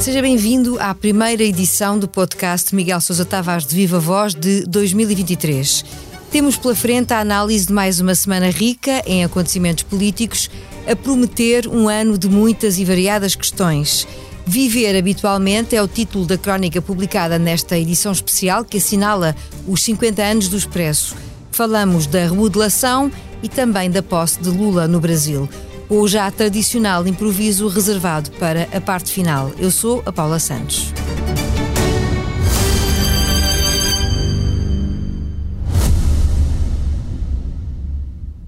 Seja bem-vindo à primeira edição do podcast Miguel Sousa Tavares de Viva Voz de 2023. Temos pela frente a análise de mais uma semana rica em acontecimentos políticos, a prometer um ano de muitas e variadas questões. Viver habitualmente é o título da crónica publicada nesta edição especial que assinala os 50 anos do Expresso. Falamos da remodelação e também da posse de Lula no Brasil. O já tradicional improviso reservado para a parte final. Eu sou a Paula Santos.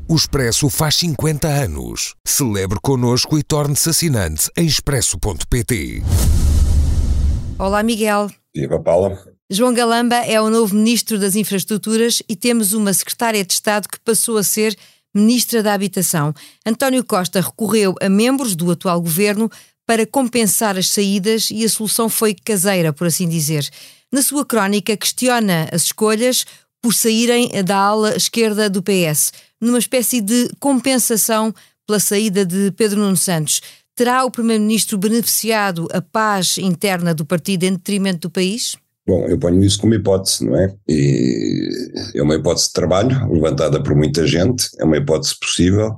O Expresso faz 50 anos. Celebre connosco e torne-se assinante em expresso.pt. Olá, Miguel. Viva, Paula. João Galamba é o novo Ministro das Infraestruturas e temos uma Secretária de Estado que passou a ser Ministra da Habitação. António Costa recorreu a membros do atual governo para compensar as saídas e a solução foi caseira, por assim dizer. Na sua crónica, questiona as escolhas por saírem da ala esquerda do PS, numa espécie de compensação pela saída de Pedro Nuno Santos. Terá o Primeiro-Ministro beneficiado a paz interna do partido em detrimento do país? Bom, eu ponho isso como hipótese, não é? E é uma hipótese de trabalho, levantada por muita gente, é uma hipótese possível.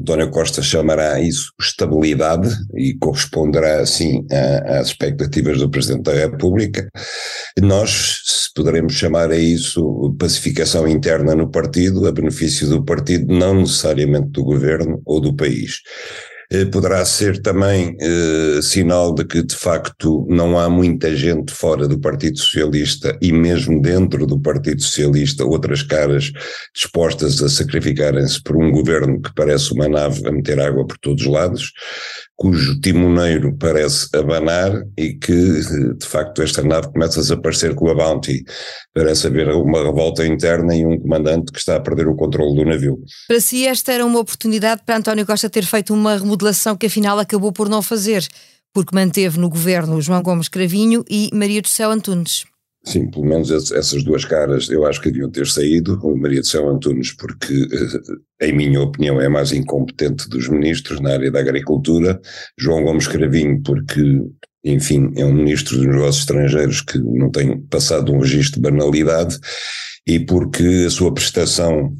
António Costa chamará isso estabilidade e corresponderá, assim, às expectativas do Presidente da República. Nós, se poderemos chamar a isso pacificação interna no partido, a benefício do partido, não necessariamente do governo ou do país. Poderá ser também sinal de que, de facto, não há muita gente fora do Partido Socialista e mesmo dentro do Partido Socialista outras caras dispostas a sacrificarem-se por um governo que parece uma nave a meter água por todos os lados, cujo timoneiro parece abanar e que, de facto, esta nave começa a desaparecer com a bounty. Parece haver uma revolta interna e um comandante que está a perder o controle do navio. Para si, esta era uma oportunidade para António Costa ter feito uma remodelação que afinal acabou por não fazer, porque manteve no governo João Gomes Cravinho e Maria do Céu Antunes. Sim, pelo menos essas duas caras eu acho que deviam ter saído, o Maria do Céu Antunes porque, em minha opinião, é a mais incompetente dos ministros na área da agricultura, João Gomes Cravinho porque, enfim, é um ministro dos negócios estrangeiros que não tem passado um registro de banalidade e porque a sua prestação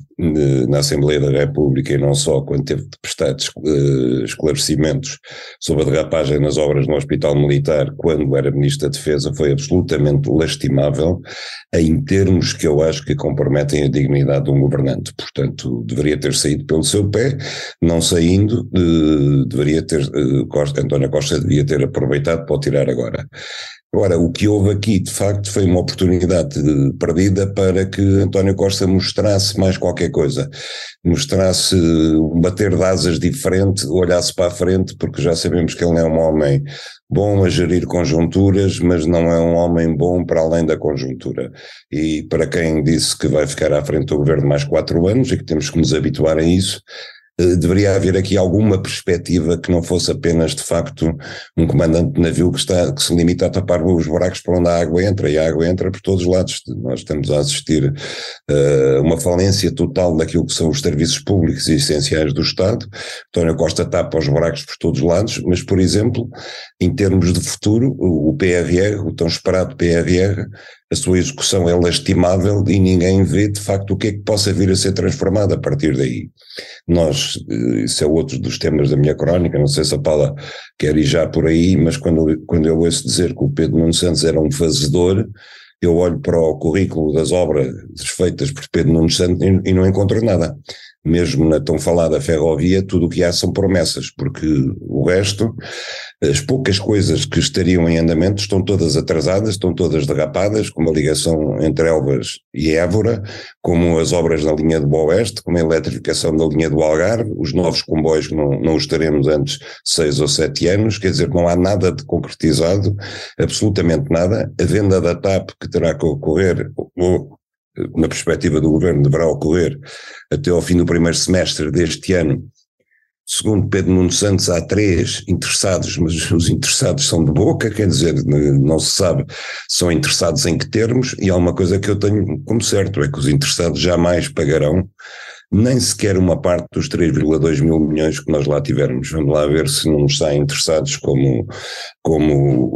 na Assembleia da República e não só, quando teve de prestar esclarecimentos sobre a derrapagem nas obras no Hospital Militar, quando era Ministro da Defesa, foi absolutamente lastimável em termos que eu acho que comprometem a dignidade de um governante. Portanto, deveria ter saído pelo seu pé, não saindo, António Costa devia ter aproveitado para o tirar agora. Agora, o que houve aqui, de facto, foi uma oportunidade perdida para que António Costa mostrasse mais qualquer coisa, mostrasse um bater de asas diferente, olhasse para a frente, porque já sabemos que ele não é um homem bom a gerir conjunturas, mas não é um homem bom para além da conjuntura. E para quem disse que vai ficar à frente do governo mais 4 anos e que temos que nos habituar a isso, deveria haver aqui alguma perspectiva que não fosse apenas, de facto, um comandante de navio que se limita a tapar os buracos para onde a água entra, e a água entra por todos os lados. Nós estamos a assistir a uma falência total daquilo que são os serviços públicos e essenciais do Estado. António Costa tapa os buracos por todos os lados, mas, por exemplo, em termos de futuro, o PRR, o tão esperado PRR, a sua execução é lastimável e ninguém vê, de facto, o que é que possa vir a ser transformado a partir daí. Nós, isso é outro dos temas da minha crónica, não sei se a Paula quer ir já por aí, mas quando eu ouço dizer que o Pedro Nuno Santos era um fazedor, eu olho para o currículo das obras feitas por Pedro Nuno Santos e não encontro nada. Mesmo na tão falada ferrovia, tudo o que há são promessas, porque o resto, as poucas coisas que estariam em andamento estão todas atrasadas, estão todas derrapadas, como a ligação entre Elvas e Évora, como as obras na linha do Oeste, como a eletrificação da linha do Algarve, os novos comboios que não os teremos antes de 6 ou 7 anos, quer dizer, não há nada de concretizado, absolutamente nada. A venda da TAP que terá que ocorrer, na perspectiva do governo, deverá ocorrer até ao fim do primeiro semestre deste ano. Segundo Pedro Nuno Santos, há 3 interessados, mas os interessados são de boca, quer dizer, não se sabe se são interessados em que termos, e há uma coisa que eu tenho como certo, é que os interessados jamais pagarão nem sequer uma parte dos 3,2 mil milhões que nós lá tivermos. Vamos lá ver se não nos saem interessados como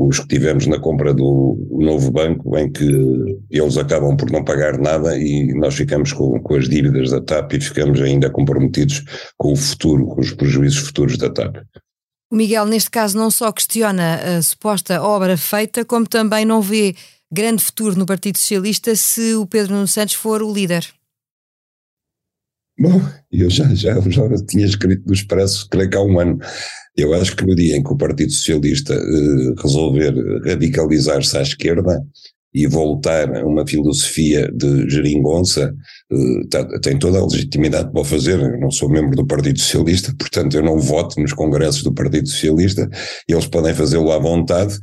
os que tivemos na compra do novo banco, em que eles acabam por não pagar nada e nós ficamos com as dívidas da TAP e ficamos ainda comprometidos com o futuro, com os prejuízos futuros da TAP. O Miguel, neste caso, não só questiona a suposta obra feita, como também não vê grande futuro no Partido Socialista se o Pedro Nuno Santos for o líder. Bom, eu já tinha escrito no Expresso, creio que há um ano. Eu acho que no dia em que o Partido Socialista resolver radicalizar-se à esquerda e voltar a uma filosofia de geringonça, tem toda a legitimidade para o fazer. Eu não sou membro do Partido Socialista, portanto eu não voto nos congressos do Partido Socialista, eles podem fazê-lo à vontade.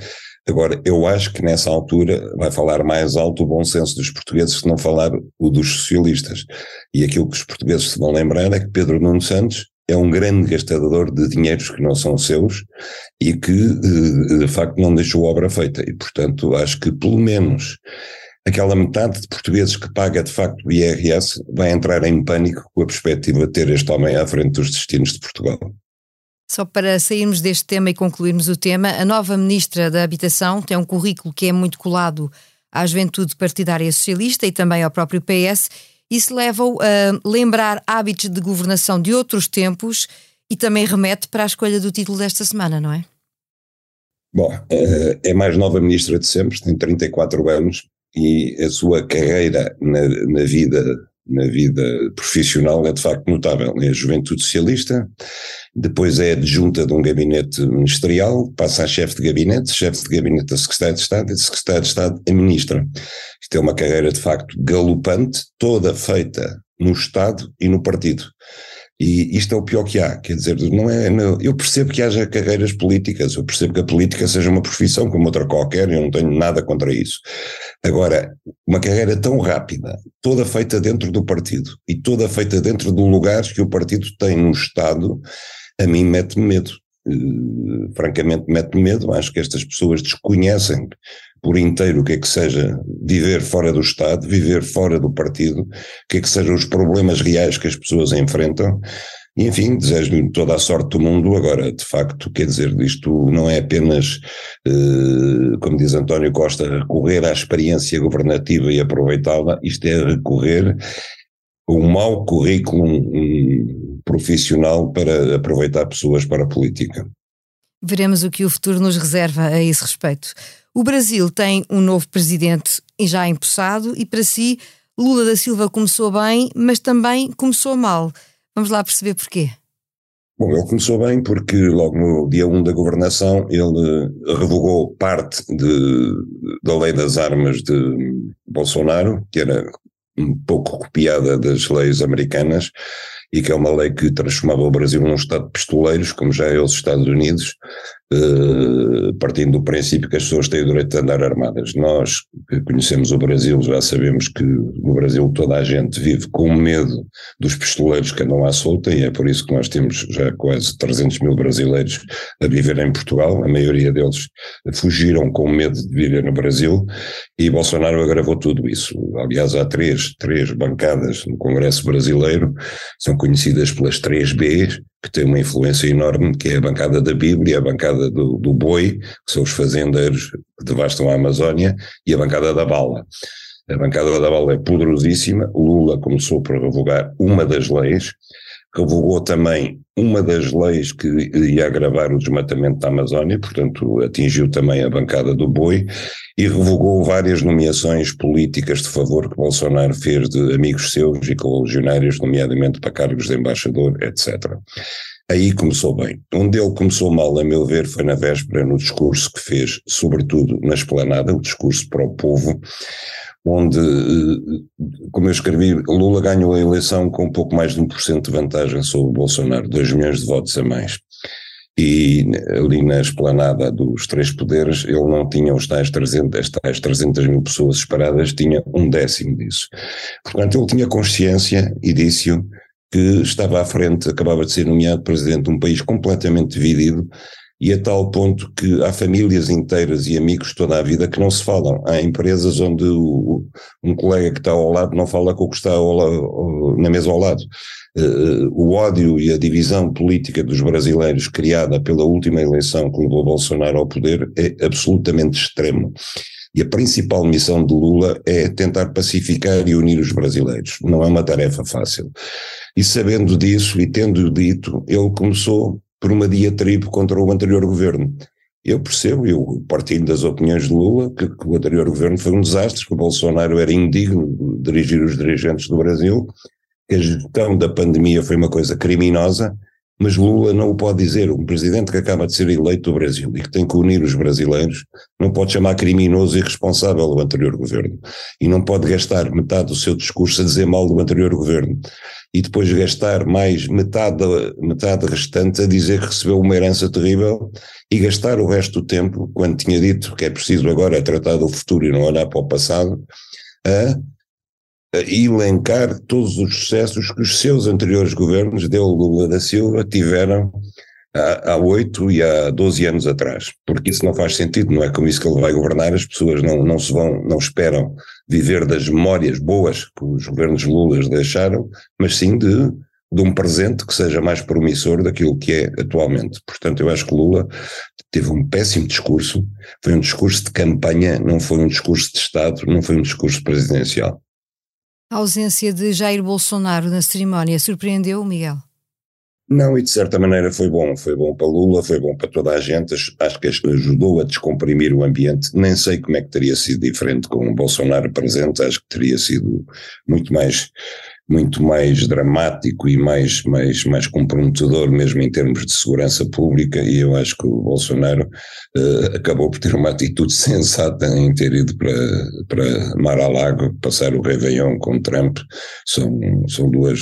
Agora, eu acho que nessa altura vai falar mais alto o bom senso dos portugueses que não falar o dos socialistas. E aquilo que os portugueses se vão lembrar é que Pedro Nuno Santos é um grande gastador de dinheiros que não são seus e que, de facto, não deixou obra feita. E, portanto, acho que pelo menos aquela metade de portugueses que paga, de facto, o IRS vai entrar em pânico com a perspectiva de ter este homem à frente dos destinos de Portugal. Só para sairmos deste tema e concluirmos o tema, a nova Ministra da Habitação tem um currículo que é muito colado à juventude partidária socialista e também ao próprio PS. Isso leva-o a lembrar hábitos de governação de outros tempos e também remete para a escolha do título desta semana, não é? Bom, é mais nova Ministra de sempre, tem 34 anos e a sua carreira na vida profissional é de facto notável. É a Juventude Socialista, depois é adjunta de um gabinete ministerial, passa a chefe de gabinete da Secretária de Estado e de Secretária de Estado a Ministra. Isto é uma carreira de facto galopante, toda feita no Estado e no partido. E isto é o pior que há, quer dizer, não, eu percebo que haja carreiras políticas, eu percebo que a política seja uma profissão como outra qualquer, eu não tenho nada contra isso. Agora, uma carreira tão rápida, toda feita dentro do partido e toda feita dentro de lugares que o partido tem no Estado, a mim mete-me medo. Francamente mete-me medo, acho que estas pessoas desconhecem por inteiro o que é que seja viver fora do Estado, viver fora do partido, o que é que sejam os problemas reais que as pessoas enfrentam. E, enfim, desejo-lhe toda a sorte do mundo. Agora, de facto, quer dizer, isto não é apenas, como diz António Costa, recorrer à experiência governativa e aproveitá-la, isto é recorrer a um mau currículo profissional para aproveitar pessoas para a política. Veremos o que o futuro nos reserva a esse respeito. O Brasil tem um novo presidente já empossado e, para si, Lula da Silva começou bem, mas também começou mal. Vamos lá perceber porquê. Bom, ele começou bem porque logo no dia 1 da governação ele revogou parte da lei das armas de Bolsonaro, que era um pouco copiada das leis americanas, e que é uma lei que transformava o Brasil num estado de pistoleiros, como já é os Estados Unidos, partindo do princípio que as pessoas têm o direito de andar armadas. Nós que conhecemos o Brasil já sabemos que no Brasil toda a gente vive com medo dos pistoleiros que andam à solta, e é por isso que nós temos já quase 300 mil brasileiros a viver em Portugal. A maioria deles fugiram com medo de viver no Brasil e Bolsonaro agravou tudo isso. Aliás, há três bancadas no Congresso Brasileiro, são conhecidas pelas 3Bs, que tem uma influência enorme, que é a bancada da Bíblia, a bancada do boi, que são os fazendeiros que devastam a Amazónia, e a bancada da bala. A bancada da bala é poderosíssima. Lula começou por revogar uma das leis, revogou também uma das leis que ia agravar o desmatamento da Amazónia, portanto atingiu também a bancada do boi, e revogou várias nomeações políticas de favor que Bolsonaro fez de amigos seus e colegionários, nomeadamente para cargos de embaixador, etc. Aí começou bem. Onde ele começou mal, a meu ver, foi na véspera, no discurso que fez, sobretudo na Esplanada, o discurso para o povo, onde, como eu escrevi, Lula ganhou a eleição com um pouco mais de 1% de vantagem sobre Bolsonaro, 2 milhões de votos a mais. E ali na Esplanada dos Três Poderes ele não tinha os tais 300 mil pessoas esperadas, tinha 1/10 disso. Portanto, ele tinha consciência e disse-o que estava à frente, acabava de ser nomeado presidente de um país completamente dividido, e a tal ponto que há famílias inteiras e amigos toda a vida que não se falam. Há empresas onde um colega que está ao lado não fala com o que está na mesa ao lado. O ódio e a divisão política dos brasileiros criada pela última eleição que levou Bolsonaro ao poder é absolutamente extremo. E a principal missão de Lula é tentar pacificar e unir os brasileiros. Não é uma tarefa fácil. E sabendo disso e tendo dito, ele começou por uma diatribe contra o anterior governo. Eu percebo, eu partilho das opiniões de Lula, que o anterior governo foi um desastre, que o Bolsonaro era indigno de dirigir os dirigentes do Brasil, que a gestão da pandemia foi uma coisa criminosa, mas Lula não o pode dizer. Um presidente que acaba de ser eleito do Brasil e que tem que unir os brasileiros não pode chamar criminoso e irresponsável o anterior governo. E não pode gastar metade do seu discurso a dizer mal do anterior governo. E depois gastar mais metade restante a dizer que recebeu uma herança terrível e gastar o resto do tempo, quando tinha dito que é preciso agora tratar do futuro e não olhar para o passado, a elencar todos os sucessos que os seus anteriores governos, deu Lula da Silva, tiveram há 8 e há 12 anos atrás, porque isso não faz sentido, não é com isso que ele vai governar, as pessoas não esperam viver das memórias boas que os governos Lulas deixaram, mas sim de um presente que seja mais promissor daquilo que é atualmente. Portanto, eu acho que Lula teve um péssimo discurso, foi um discurso de campanha, não foi um discurso de Estado, não foi um discurso presidencial. A ausência de Jair Bolsonaro na cerimónia surpreendeu, Miguel? Não, e de certa maneira foi bom. Foi bom para Lula, foi bom para toda a gente, acho que ajudou a descomprimir o ambiente. Nem sei como é que teria sido diferente com o Bolsonaro presente, acho que teria sido muito mais dramático e mais comprometedor mesmo em termos de segurança pública, e eu acho que o Bolsonaro acabou por ter uma atitude sensata em ter ido para Mar-a-Lago passar o Réveillon com Trump. São duas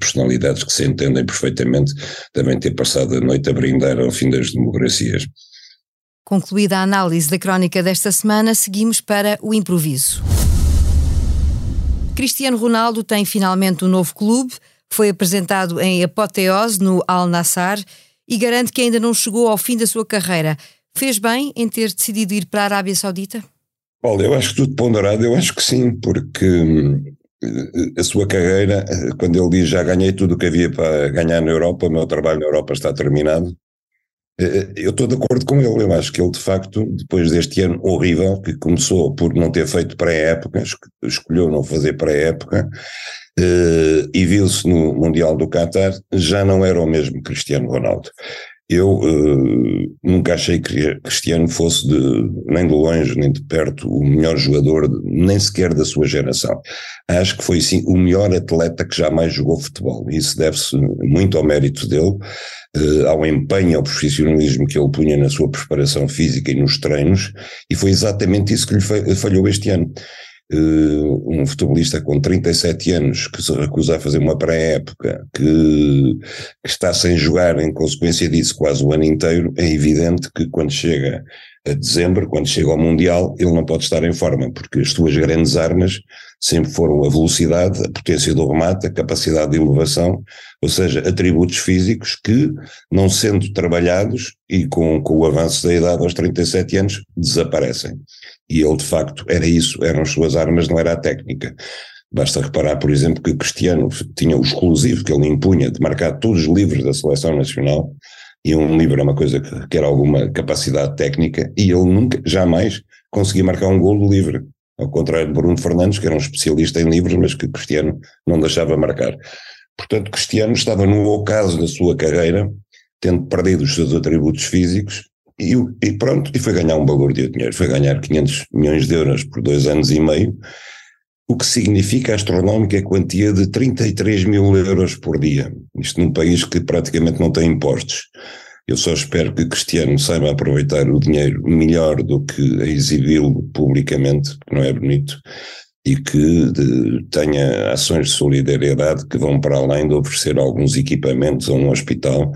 personalidades que se entendem perfeitamente, devem ter passado a noite a brindar ao fim das democracias. Concluída a análise da crónica desta semana, seguimos para o improviso. Cristiano Ronaldo tem finalmente um novo clube, foi apresentado em apoteose no Al-Nassar e garante que ainda não chegou ao fim da sua carreira. Fez bem em ter decidido ir para a Arábia Saudita? Olha, eu acho que tudo ponderado, eu acho que sim, porque a sua carreira, quando ele diz já ganhei tudo o que havia para ganhar na Europa, o meu trabalho na Europa está terminado, eu estou de acordo com ele. Eu acho que ele, de facto, depois deste ano horrível, que começou por não ter feito pré-época, escolheu não fazer pré-época, e viu-se no Mundial do Qatar, já não era o mesmo Cristiano Ronaldo. Eu nunca achei que Cristiano fosse, nem de longe nem de perto, o melhor jogador, nem sequer da sua geração. Acho que foi sim o melhor atleta que jamais jogou futebol. Isso deve-se muito ao mérito dele, ao empenho, ao profissionalismo que ele punha na sua preparação física e nos treinos, e foi exatamente isso que lhe falhou este ano. Um futebolista com 37 anos que se recusa a fazer uma pré-época, que está sem jogar em consequência disso quase o ano inteiro, é evidente que quando chega a dezembro, quando chega ao Mundial, ele não pode estar em forma, porque as suas grandes armas sempre foram a velocidade, a potência do remate, a capacidade de elevação, ou seja, atributos físicos que, não sendo trabalhados e com o avanço da idade aos 37 anos, desaparecem. E ele, de facto, era isso, eram as suas armas, não era a técnica. Basta reparar, por exemplo, que o Cristiano tinha o exclusivo que ele impunha de marcar todos os livros da seleção nacional, e um livro é uma coisa que requer alguma capacidade técnica, e ele nunca, jamais, conseguia marcar um golo livre. Ao contrário de Bruno Fernandes, que era um especialista em livros, mas que Cristiano não deixava marcar. Portanto, Cristiano estava no ocaso da sua carreira, tendo perdido os seus atributos físicos, e pronto, e foi ganhar um valor de dinheiro, foi ganhar 500 milhões de euros por 2 anos e meio, o que significa a astronómica quantia de 33 mil euros por dia, isto num país que praticamente não tem impostos. Eu só espero que Cristiano saiba aproveitar o dinheiro melhor do que a exibi-lo publicamente, porque não é bonito, e que tenha ações de solidariedade que vão para além de oferecer alguns equipamentos a um hospital,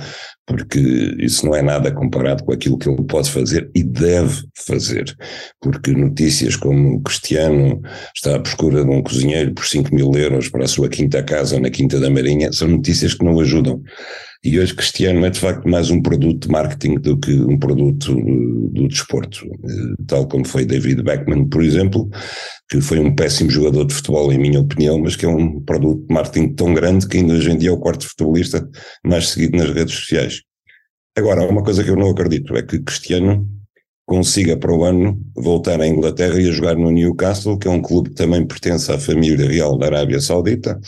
porque isso não é nada comparado com aquilo que ele pode fazer e deve fazer, porque notícias como o Cristiano está à procura de um cozinheiro por 5 mil euros para a sua quinta casa na Quinta da Marinha, são notícias que não ajudam. E hoje Cristiano é de facto mais um produto de marketing do que um produto do desporto, tal como foi David Beckham, por exemplo, que foi um péssimo jogador de futebol em minha opinião, mas que é um produto de marketing tão grande que ainda hoje em dia é o quarto futebolista mais seguido nas redes sociais. Agora, uma coisa que eu não acredito é que Cristiano consiga para o ano voltar à Inglaterra e a jogar no Newcastle, que é um clube que também pertence à família real da Arábia Saudita,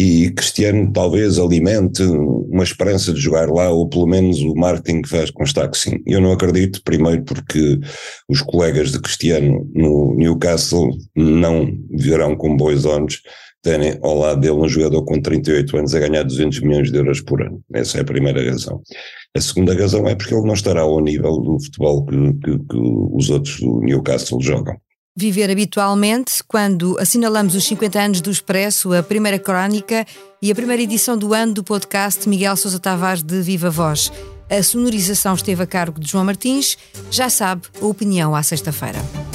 e Cristiano talvez alimente uma esperança de jogar lá, ou pelo menos o marketing faz constar que sim. Eu não acredito, primeiro porque os colegas de Cristiano no Newcastle não virão com bons olhos terem ao lado dele um jogador com 38 anos a ganhar 200 milhões de euros por ano. Essa é a primeira razão. A segunda razão é porque ele não estará ao nível do futebol que os outros do Newcastle jogam. Viver habitualmente, quando assinalamos os 50 anos do Expresso, a primeira crónica e a primeira edição do ano do podcast Miguel Sousa Tavares de Viva Voz. A sonorização esteve a cargo de João Martins. Já sabe, a opinião à sexta-feira.